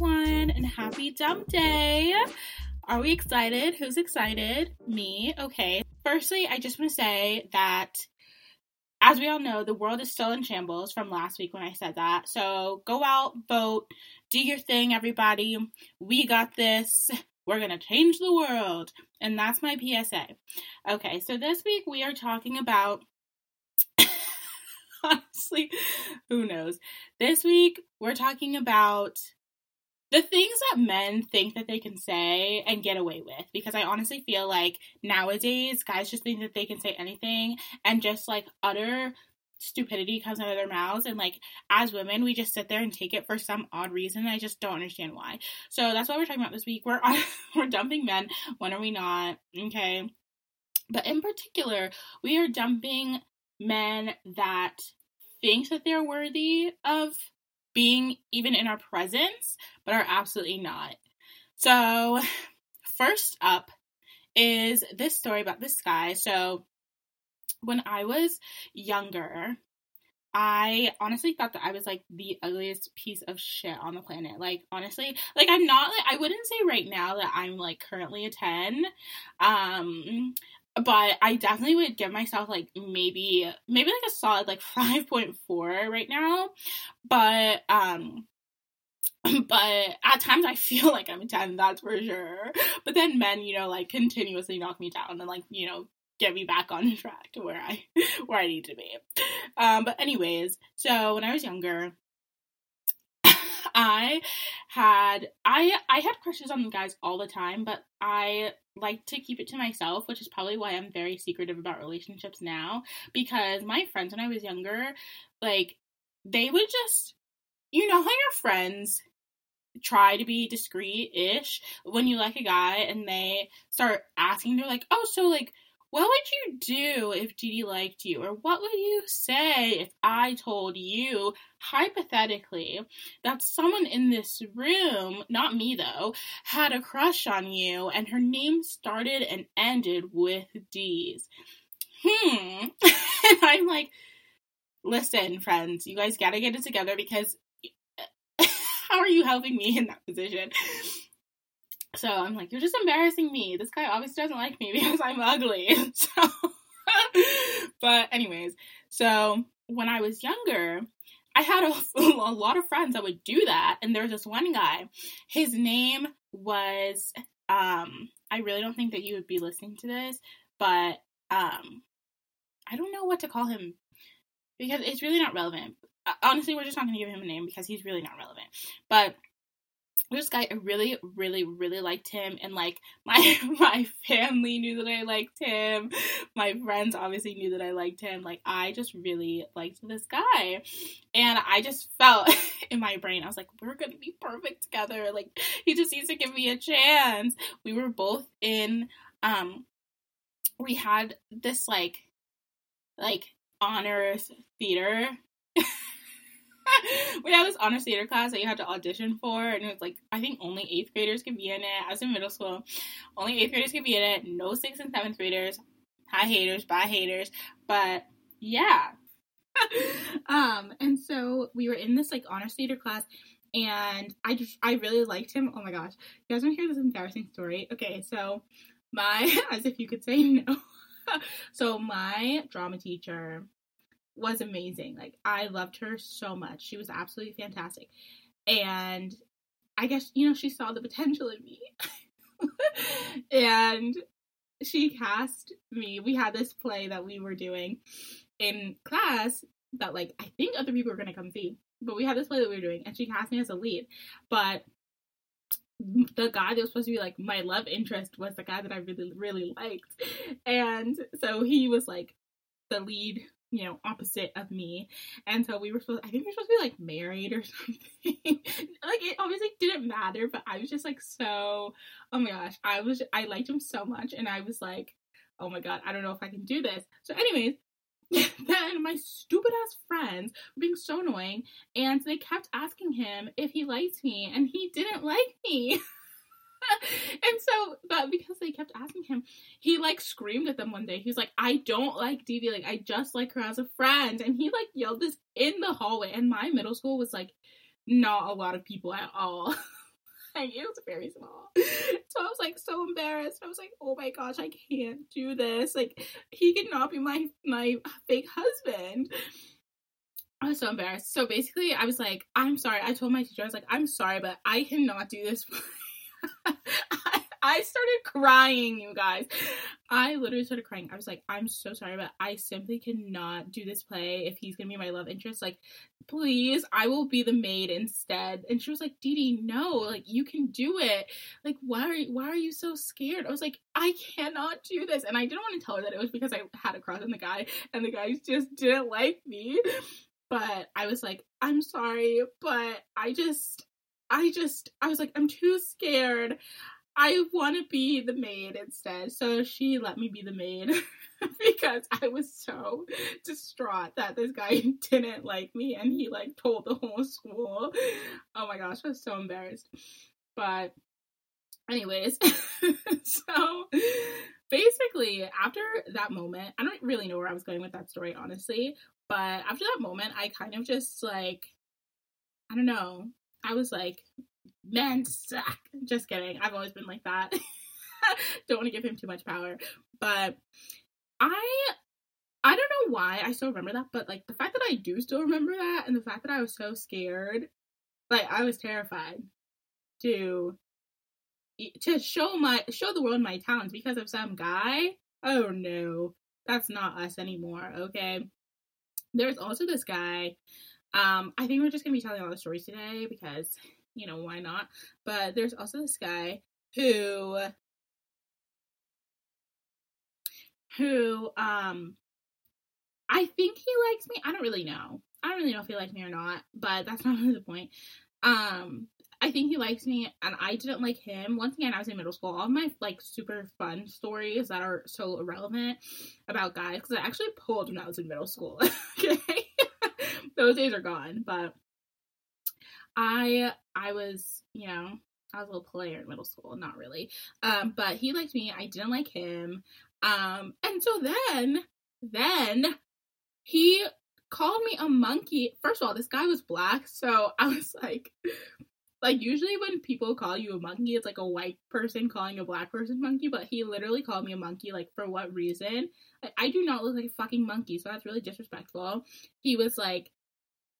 everyone, and happy dump day. Are we excited? Who's excited? Me? Okay. Firstly, I just want to say that, as we all know, the world is still in shambles from last week when I said that. So go out, vote, do your thing, everybody. We got this. We're going to change the world. And that's my PSA. Okay, so this week we are talking about, honestly, who knows? This week we're talking about the things that men think that they can say and get away with, because I honestly feel like nowadays guys just think that they can say anything and just like utter stupidity comes out of their mouths, and like as women we just sit there and take it for some odd reason. I just don't understand why. So that's what we're talking about this week. We're dumping men. When are we not? Okay. But in particular, we are dumping men that think that they're worthy of being even in our presence, but are absolutely not. So first up is this story about this guy. So when I was younger, I honestly thought that I was like the ugliest piece of shit on the planet. Like, honestly, like I'm not, like, I wouldn't say right now that I'm like currently a 10. But I definitely would give myself, like, maybe, like, a solid, like, 5.4 right now, but at times I feel like I'm a 10, that's for sure, but then men, you know, like, continuously knock me down and, like, you know, get me back on track to where I need to be, but anyways, so when I was younger, I had crushes on guys all the time, but I like to keep it to myself, which is probably why I'm very secretive about relationships now, because my friends when I was younger, like, they would just, you know how your friends try to be discreet-ish when you like a guy, and they start asking, they're like, oh, so, like, what would you do if DD liked you? Or what would you say if I told you, hypothetically, that someone in this room, not me though, had a crush on you and her name started and ended with D's? And I'm like, listen, friends, you guys gotta get it together, because how are you helping me in that position? So I'm like, you're just embarrassing me. This guy obviously doesn't like me because I'm ugly. So, but anyways, so when I was younger, I had a lot of friends that would do that. And there was this one guy, his name was, I really don't think that you would be listening to this, but, I don't know what to call him because it's really not relevant. Honestly, we're just not going to give him a name because he's really not relevant, but this guy, I really, really, really liked him, and, like, my family knew that I liked him, my friends obviously knew that I liked him, like, I just really liked this guy, and I just felt in my brain, I was like, we're gonna be perfect together, like, he just needs to give me a chance. We were both in, we had this, like, honors theater we had this honors theater class that you had to audition for, and it was like, I think only 8th graders could be in it. I was in middle school. Only 8th graders could be in it. No 6th and 7th graders. Hi haters, bye haters. But yeah. And so we were in this like honors theater class, and I really liked him. Oh my gosh. You guys want to hear this embarrassing story? Okay, so as if you could say no. So my drama teacher was amazing. Like, I loved her so much. She was absolutely fantastic. And I guess, you know, she saw the potential in me. And she cast me. We had this play that we were doing in class that, like, I think other people were going to come see. But we had this play that we were doing, and she cast me as a lead. But the guy that was supposed to be, like, my love interest was the guy that I really, really liked. And so he was, like, the lead, you know, opposite of me, and so I think we were supposed to be, like, married or something, like, it obviously didn't matter, but I was just, like, so, oh my gosh, I liked him so much, and I was, like, oh my god, I don't know if I can do this, so anyways, then my stupid-ass friends were being so annoying, and they kept asking him if he liked me, and he didn't like me, and so, but because they kept asking him, he, like, screamed at them one day. He was like, I don't like DD, like, I just like her as a friend, and he, like, yelled this in the hallway, and my middle school was, like, not a lot of people at all, like, it was very small. So I was like so embarrassed. I was like, oh my gosh, I can't do this. Like, he cannot be my fake husband. I was so embarrassed. So basically I was like, I'm sorry. I told my teacher, I was like, I'm sorry, but I cannot do this. I started crying, you guys. I literally started crying. I was like, I'm so sorry, but I simply cannot do this play if he's going to be my love interest. Like, please, I will be the maid instead. And she was like, DD, no, like, you can do it. Like, why are you so scared? I was like, I cannot do this. And I didn't want to tell her that it was because I had a crush on the guy and the guy just didn't like me. But I was like, I'm sorry, but I was like, I'm too scared. I want to be the maid instead. So she let me be the maid because I was so distraught that this guy didn't like me and he like told the whole school. Oh my gosh, I was so embarrassed. But anyways, so basically after that moment, I don't really know where I was going with that story, honestly. But after that moment, I kind of just like, I don't know. I was like, men suck. Just kidding. I've always been like that. Don't want to give him too much power. But I don't know why I still remember that, but like the fact that I do still remember that and the fact that I was so scared, like I was terrified to show the world my talents because of some guy. Oh no, that's not us anymore. Okay. There's also this guy. I think we're just going to be telling all the stories today because, you know, why not? But there's also this guy who I think he likes me. I don't really know. I don't really know if he likes me or not, but that's not really the point. I think he likes me and I didn't like him. Once again, I was in middle school. All my like super fun stories that are so irrelevant about guys, because I actually pulled when I was in middle school. Okay. Those days are gone, but I was, you know, I was a little player in middle school, not really. But he liked me. I didn't like him. And so then he called me a monkey. First of all, this guy was black. So I was like usually when people call you a monkey, it's like a white person calling a black person monkey. But he literally called me a monkey. Like, for what reason? Like, I do not look like a fucking monkey. So that's really disrespectful. He was like,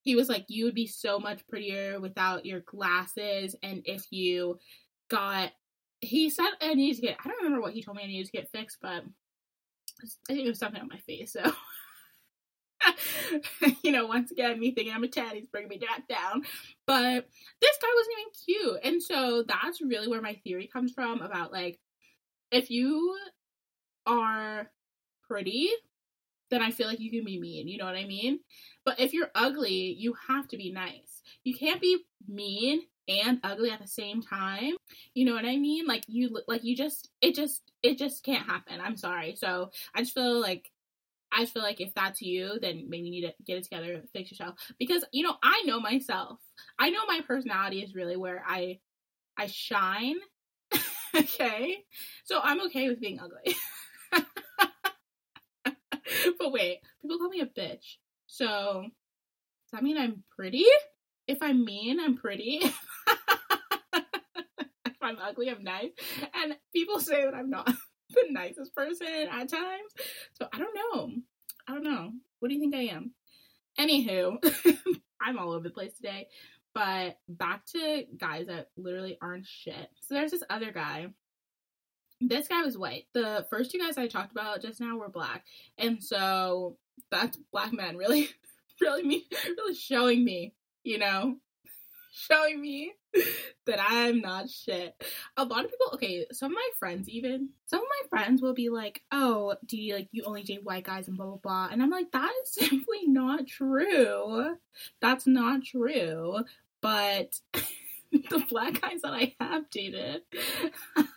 you would be so much prettier without your glasses. And if you got, he said, I don't remember what he told me I needed to get fixed, but I think it was something on my face. So, you know, once again, me thinking I'm a tad, he's bringing me back down. But this guy wasn't even cute. And so that's really where my theory comes from about like, if you are pretty, then I feel like you can be mean, you know what I mean? But if you're ugly, you have to be nice. You can't be mean and ugly at the same time, you know what I mean? Like, it just can't happen. I'm sorry. So I just feel like if that's you, then maybe you need to get it together, fix yourself. Because, you know, I know myself. I know my personality is really where I shine, okay? So I'm okay with being ugly. But wait, people call me a bitch. So, does that mean I'm pretty? If I'm mean, I'm pretty. If I'm ugly, I'm nice. And people say that I'm not the nicest person at times. So, I don't know. What do you think I am? Anywho, I'm all over the place today. But back to guys that literally aren't shit. So, there's this other guy. This guy was white. The first two guys I talked about just now were black. And so that's black men really showing me, you know, showing me that I'm not shit. A lot of people, okay, some of my friends will be like, oh, DD, like, you only date white guys and blah, blah, blah. And I'm like, that is simply not true. That's not true. But the black guys that I have dated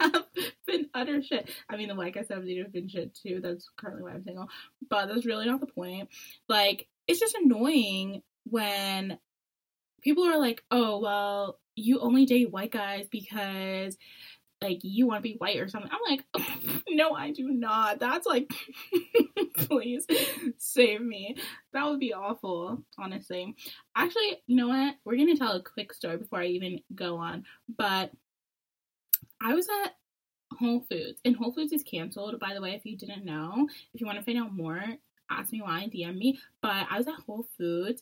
have been utter shit. I mean, the white guys that I've dated have been shit too. That's currently why I'm single. But that's really not the point. Like, it's just annoying when people are like, oh, well, you only date white guys because, like, you want to be white or something. I'm like, oh, no, I do not. That's like, please save me. That would be awful, honestly. Actually, you know what? We're going to tell a quick story before I even go on. But I was at Whole Foods, and Whole Foods is canceled, by the way, if you didn't know. If you want to find out more, ask me why, DM me. But I was at Whole Foods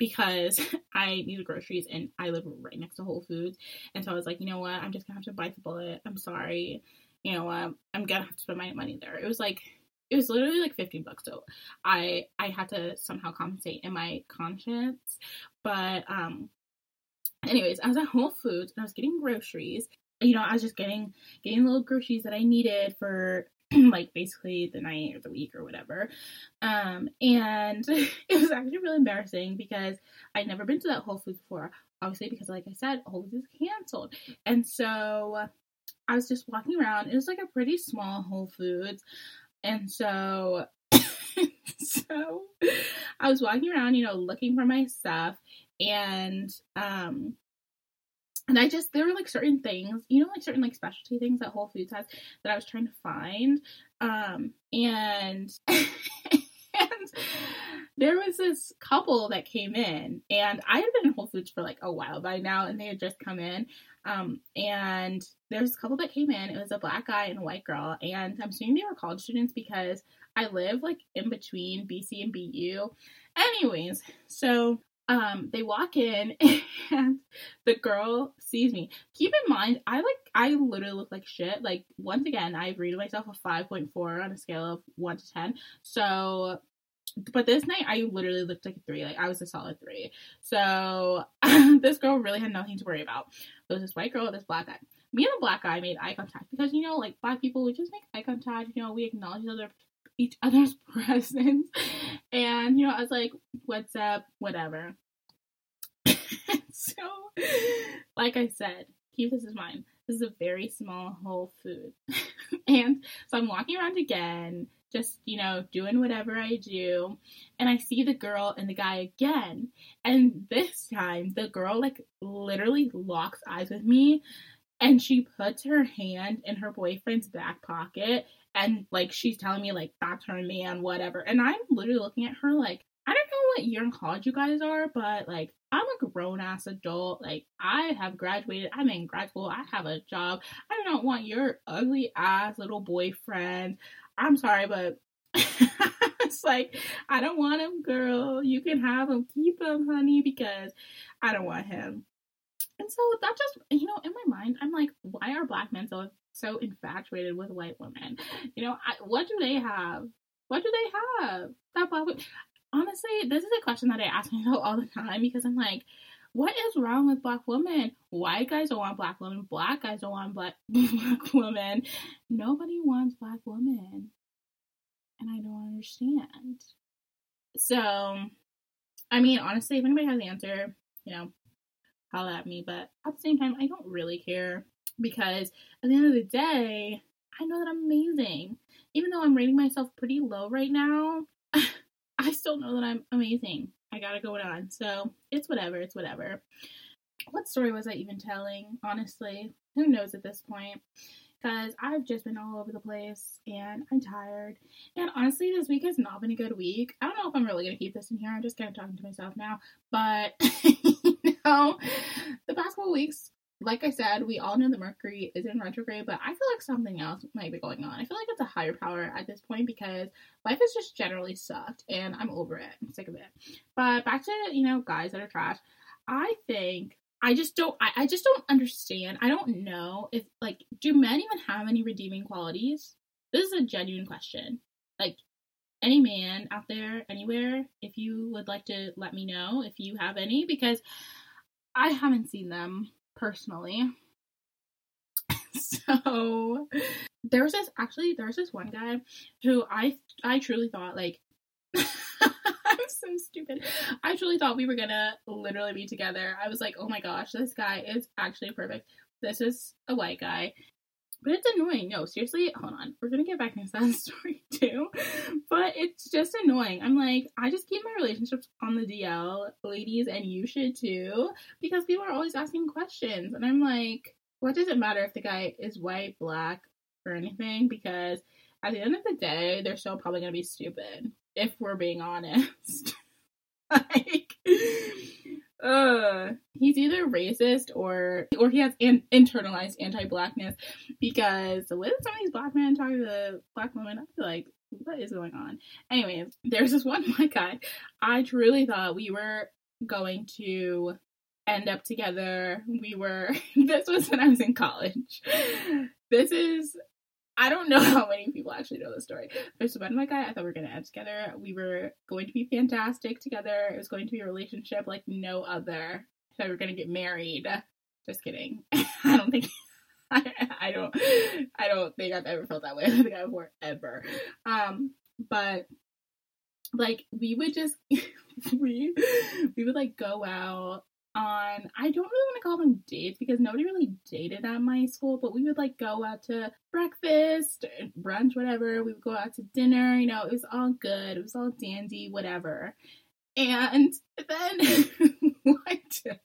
because I needed groceries, and I live right next to Whole Foods. And so I was like, you know what, I'm just gonna have to bite the bullet. I'm sorry. You know what, I'm gonna have to spend my money there. It was literally like $15, so I had to somehow compensate in my conscience. But anyways, I was at Whole Foods and I was getting groceries. You know, I was just getting little groceries that I needed for like basically the night or the week or whatever. And it was actually really embarrassing because I'd never been to that Whole Foods before, obviously, because like I said, Whole Foods is canceled. And so I was just walking around. It was like a pretty small Whole Foods. And so, so I was walking around, you know, looking for my stuff, and I just, there were like certain things, you know, like certain like specialty things that Whole Foods has that I was trying to find, and there was this couple that came in, and I had been in Whole Foods for like a while by now, and they had just come in. And there was a couple that came in. It was a black guy and a white girl, and I'm assuming they were college students because I live like in between BC and BU. Anyways, so they walk in, and the girl sees me. Keep in mind, I literally look like shit. Like, once again, I rated myself a 5.4 on a scale of 1 to 10. So, but this night I literally looked like a 3. Like, I was a solid 3. So this girl really had nothing to worry about. It was this white girl with this black guy. Me and the black guy made eye contact because, you know, like, black people, we just make eye contact. You know, we acknowledge each other's presence. And, you know, I was like, what's up, whatever. So, like I said, keep this in mind. This is a very small Whole Foods. And so I'm walking around again, just, you know, doing whatever I do. And I see the girl and the guy again. And this time, the girl, like, literally locks eyes with me. And she puts her hand in her boyfriend's back pocket. And, like, she's telling me, like, that's her man, whatever. And I'm literally looking at her like, I don't know what year in college you guys are, but, like, I'm a grown-ass adult. Like, I have graduated. I'm in grad school. I have a job. I don't want your ugly-ass little boyfriend. I'm sorry, but it's like, I don't want him, girl. You can have him. Keep him, honey, because I don't want him. And so that just, you know, in my mind, I'm like, why are black men so infatuated with white women? You know, what do they have? What do they have? That black women. Honestly, this is a question that I ask myself all the time because I'm like, what is wrong with black women? White guys don't want black women. Black guys don't want black women. Nobody wants black women. And I don't understand. So, I mean, honestly, if anybody has the answer, you know, holla at me. But at the same time, I don't really care because at the end of the day, I know that I'm amazing. Even though I'm rating myself pretty low right now, I still know that I'm amazing. I got it going on. So, it's whatever. It's whatever. What story was I even telling? Honestly, who knows at this point? Because I've just been all over the place, and I'm tired. And honestly, this week has not been a good week. I don't know if I'm really going to keep this in here. I'm just kind of talking to myself now. But, you know, the past couple weeks, like I said, we all know that Mercury is in retrograde, but I feel like something else might be going on. I feel like it's a higher power at this point because life is just generally sucked and I'm over it. I'm sick of it. But back to, you know, guys that are trash. I think I just don't understand. I don't know if, like, do men even have any redeeming qualities? This is a genuine question. Like, any man out there, anywhere, if you would like to let me know if you have any, because I haven't seen them personally. So there was this one guy who I truly thought, like, I'm so stupid. I truly thought we were gonna literally be together. I was like, oh my gosh, this guy is actually perfect. This is a white guy. But it's annoying. No, seriously, hold on. We're gonna get back into that story too. But it's just annoying. I'm like, I just keep my relationships on the DL, ladies, and you should too. Because people are always asking questions. And I'm like, what does it matter if the guy is white, black, or anything? Because at the end of the day, they're still probably gonna be stupid. If we're being honest. Like, He's either racist or he has an internalized anti-blackness, because the way that some of these black men talk to the black woman, I feel like, what is going on? Anyways, there's this one black guy. I truly thought we were going to end up together. This was when I was in college. I don't know how many people actually know this story. There's one black guy. I thought we were going to end together. We were going to be fantastic together. It was going to be a relationship like no other. I thought we were going to get married. Just kidding. I don't think I've ever felt that way with a guy before, ever. But like we would just we would like go out on, I don't really want to call them dates because nobody really dated at my school, but we would like go out to breakfast, brunch, whatever. We would go out to dinner, you know, it was all good, it was all dandy, whatever. And then one day,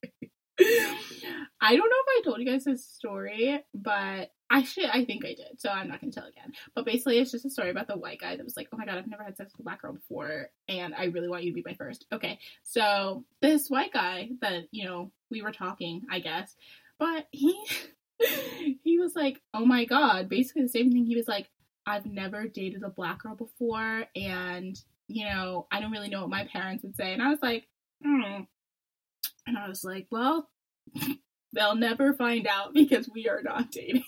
I don't know if I told you guys this story, but I think I did, so I'm not gonna tell again. But basically, it's just a story about the white guy that was like, oh my god, I've never had sex with a black girl before, and I really want you to be my first. Okay, so this white guy that, you know, we were talking, I guess, but he was like, oh my god, basically the same thing. He was like, I've never dated a black girl before, and, you know, I don't really know what my parents would say. And I was like, And I was like, well, they'll never find out because we are not dating.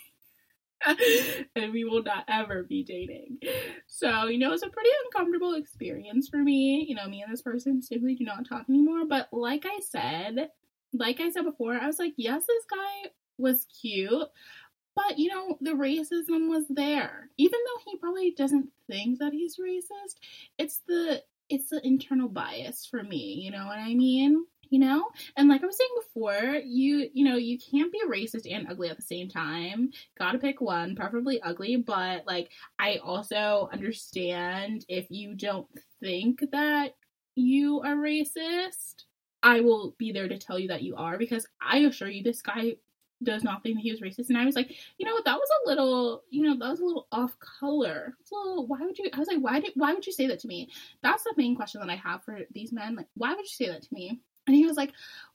And we will not ever be dating. So, you know, it's a pretty uncomfortable experience for me. You know, me and this person simply do not talk anymore. But like I said before, I was like, yes, this guy was cute. But, you know, the racism was there. Even though he probably doesn't think that he's racist, it's the internal bias for me. You know what I mean? You know, and like I was saying before, you know, you can't be racist and ugly at the same time. Gotta pick one, preferably ugly. But like, I also understand if you don't think that you are racist, I will be there to tell you that you are, because I assure you this guy does not think that he was racist. And I was like, you know, that was a little off color. So why would you say that to me? That's the main question that I have for these men. Like, why would you say that to me? And he was like,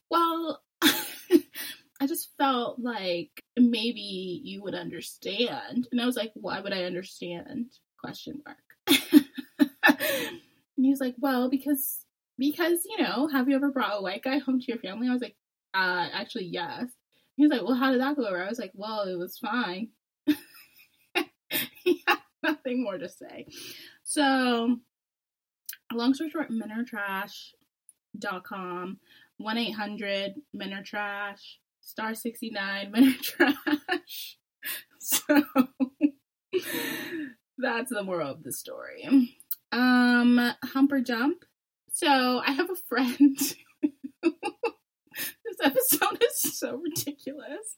well, I just felt like maybe you would understand. And I was like, why would I understand? ? And he was like, well, because, you know, have you ever brought a white guy home to your family? I was like, actually, yes. He was like, well, how did that go over? I was like, well, it was fine. He had nothing more to say. So, long story short, men are trash. .com 1-800 men are trash *69 men are trash. So that's the moral of the story. Hump or jump. So I have a friend. This episode is so ridiculous.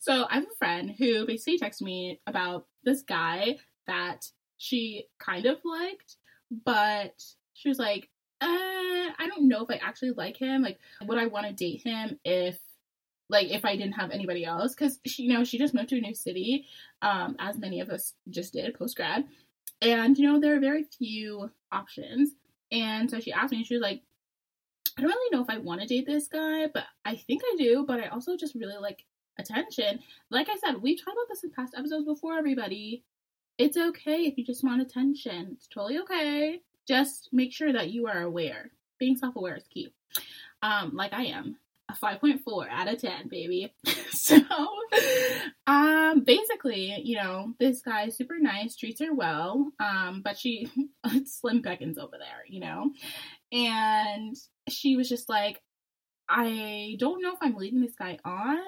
So I have a friend who basically texted me about this guy that she kind of liked, but she was like, I don't know if I actually like him. Like, would I want to date him if I didn't have anybody else? Because, you know, she just moved to a new city, as many of us just did post-grad. And, you know, there are very few options. And so she asked me, she was like, I don't really know if I want to date this guy, but I think I do. But I also just really like attention. Like I said, we've talked about this in past episodes before, everybody. It's okay if you just want attention. It's totally okay. Just make sure that you are aware. Being self-aware is key. Like I am. A 5.4 out of 10, baby. So, basically, you know, this guy is super nice, treats her well, but it's slim pickings over there, you know? And she was just like, I don't know if I'm leading this guy on,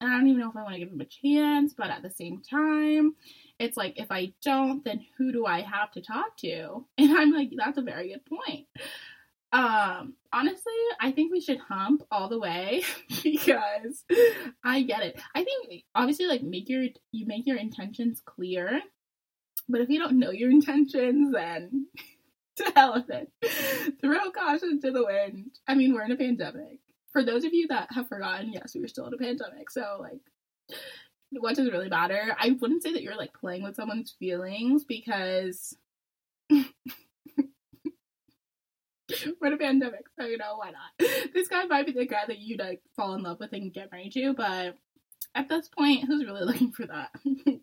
and I don't even know if I want to give him a chance, but at the same time, it's like, if I don't, then who do I have to talk to? And I'm like, that's a very good point. Honestly, I think we should hump all the way, because I get it. I think obviously, like, make your intentions clear, but if you don't know your intentions, then to hell with it. Throw caution to the wind. I mean, we're in a pandemic. For those of you that have forgotten, yes, we were still in a pandemic, so like, what does it really matter? I wouldn't say that you're like playing with someone's feelings, because we're in a pandemic, so, you know, why not? This guy might be the guy that you, like, fall in love with and get married to, but at this point, who's really looking for that? I mean,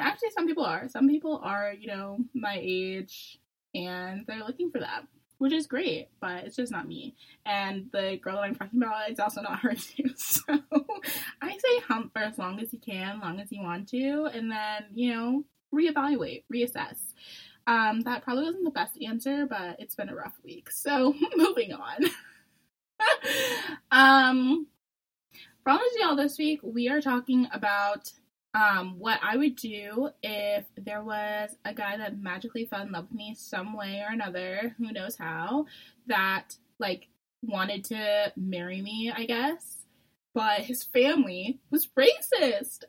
actually, some people are. Some people are, you know, my age, and they're looking for that, which is great, but it's just not me. And the girl that I'm talking about, it's also not her, too. So I say hump for as long as you can, long as you want to, and then, you know, reevaluate, reassess. That probably wasn't the best answer, but it's been a rough week. So moving on. For all of y'all this week, we are talking about what I would do if there was a guy that magically fell in love with me some way or another, who knows how, that, like, wanted to marry me, I guess, but his family was racist.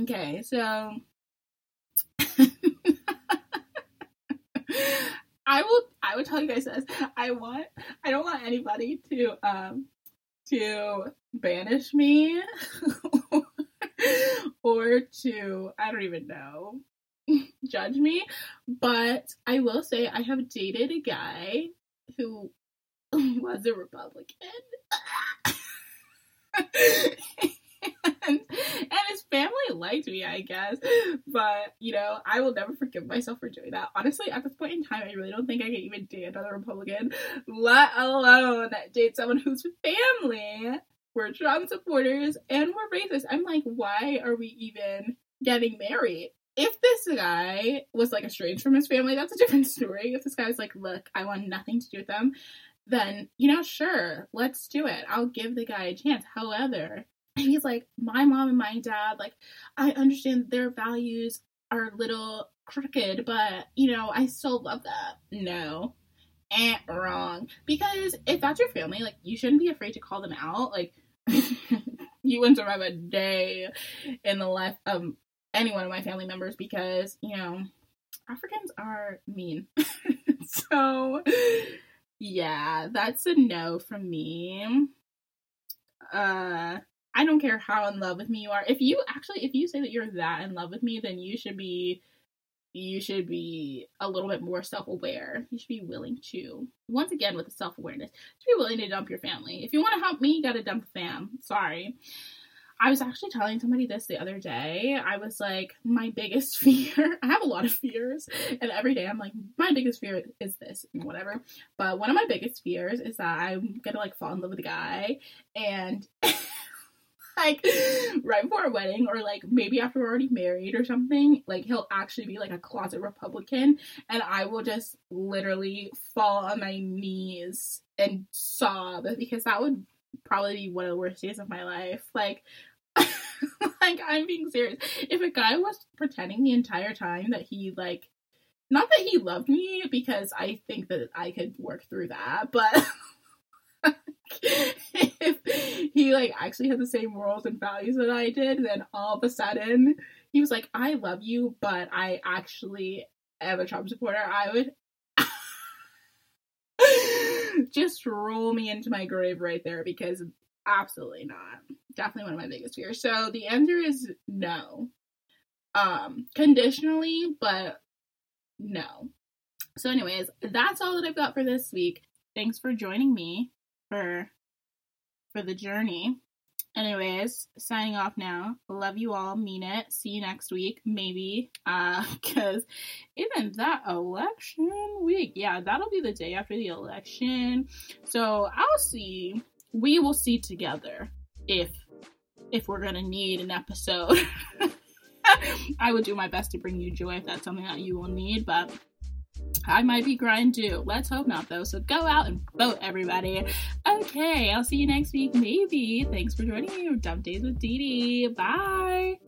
Okay, so I would tell you guys this. I don't want anybody to banish me or to, I don't even know, judge me, but I will say I have dated a guy who was a Republican. And his family liked me, I guess, but, you know, I will never forgive myself for doing that. Honestly, at this point in time, I really don't think I can even date another Republican, let alone date someone whose family were Trump supporters and were racist. I'm like, why are we even getting married? If this guy was, like, estranged from his family, that's a different story. If this guy was like, look, I want nothing to do with them, then, you know, sure, let's do it. I'll give the guy a chance. However, and he's like, my mom and my dad, like, I understand their values are a little crooked, but, you know, I still love that. No, ain't wrong. Because if that's your family, like, you shouldn't be afraid to call them out. Like, you wouldn't survive a day in the life of any one of my family members because, you know, Africans are mean. So, yeah, that's a no from me. I don't care how in love with me you are. If you say that you're that in love with me, then you should be a little bit more self-aware. You should be willing to, once again, with the self-awareness, to be willing to dump your family. If you want to help me, you got to dump the fam. Sorry. I was actually telling somebody this the other day. I was like, my biggest fear, I have a lot of fears, and every day I'm like, my biggest fear is this, and whatever. But one of my biggest fears is that I'm going to, like, fall in love with a guy, and like, right before a wedding, or, like, maybe after we're already married or something, like, he'll actually be, like, a closet Republican, and I will just literally fall on my knees and sob, because that would probably be one of the worst days of my life. Like, like, I'm being serious. If a guy was pretending the entire time that he, like, not that he loved me, because I think that I could work through that, but if he, like, actually had the same morals and values that I did, then all of a sudden he was like, I love you, but I actually am a Trump supporter, I would just roll me into my grave right there, because absolutely not. Definitely one of my biggest fears. So the answer is no. Conditionally, but no. So anyways, that's all that I've got for this week. Thanks for joining me for the journey. Anyways, signing off now. Love you all. Mean it. See you next week, maybe. Because isn't that election week? Yeah, that'll be the day after the election. So I'll see. We will see together if we're gonna need an episode. I would do my best to bring you joy if that's something that you will need, but I might be grind too. Let's hope not, though. So go out and vote, everybody. Okay, I'll see you next week, maybe. Thanks for joining me. Dump Days with DD. Bye.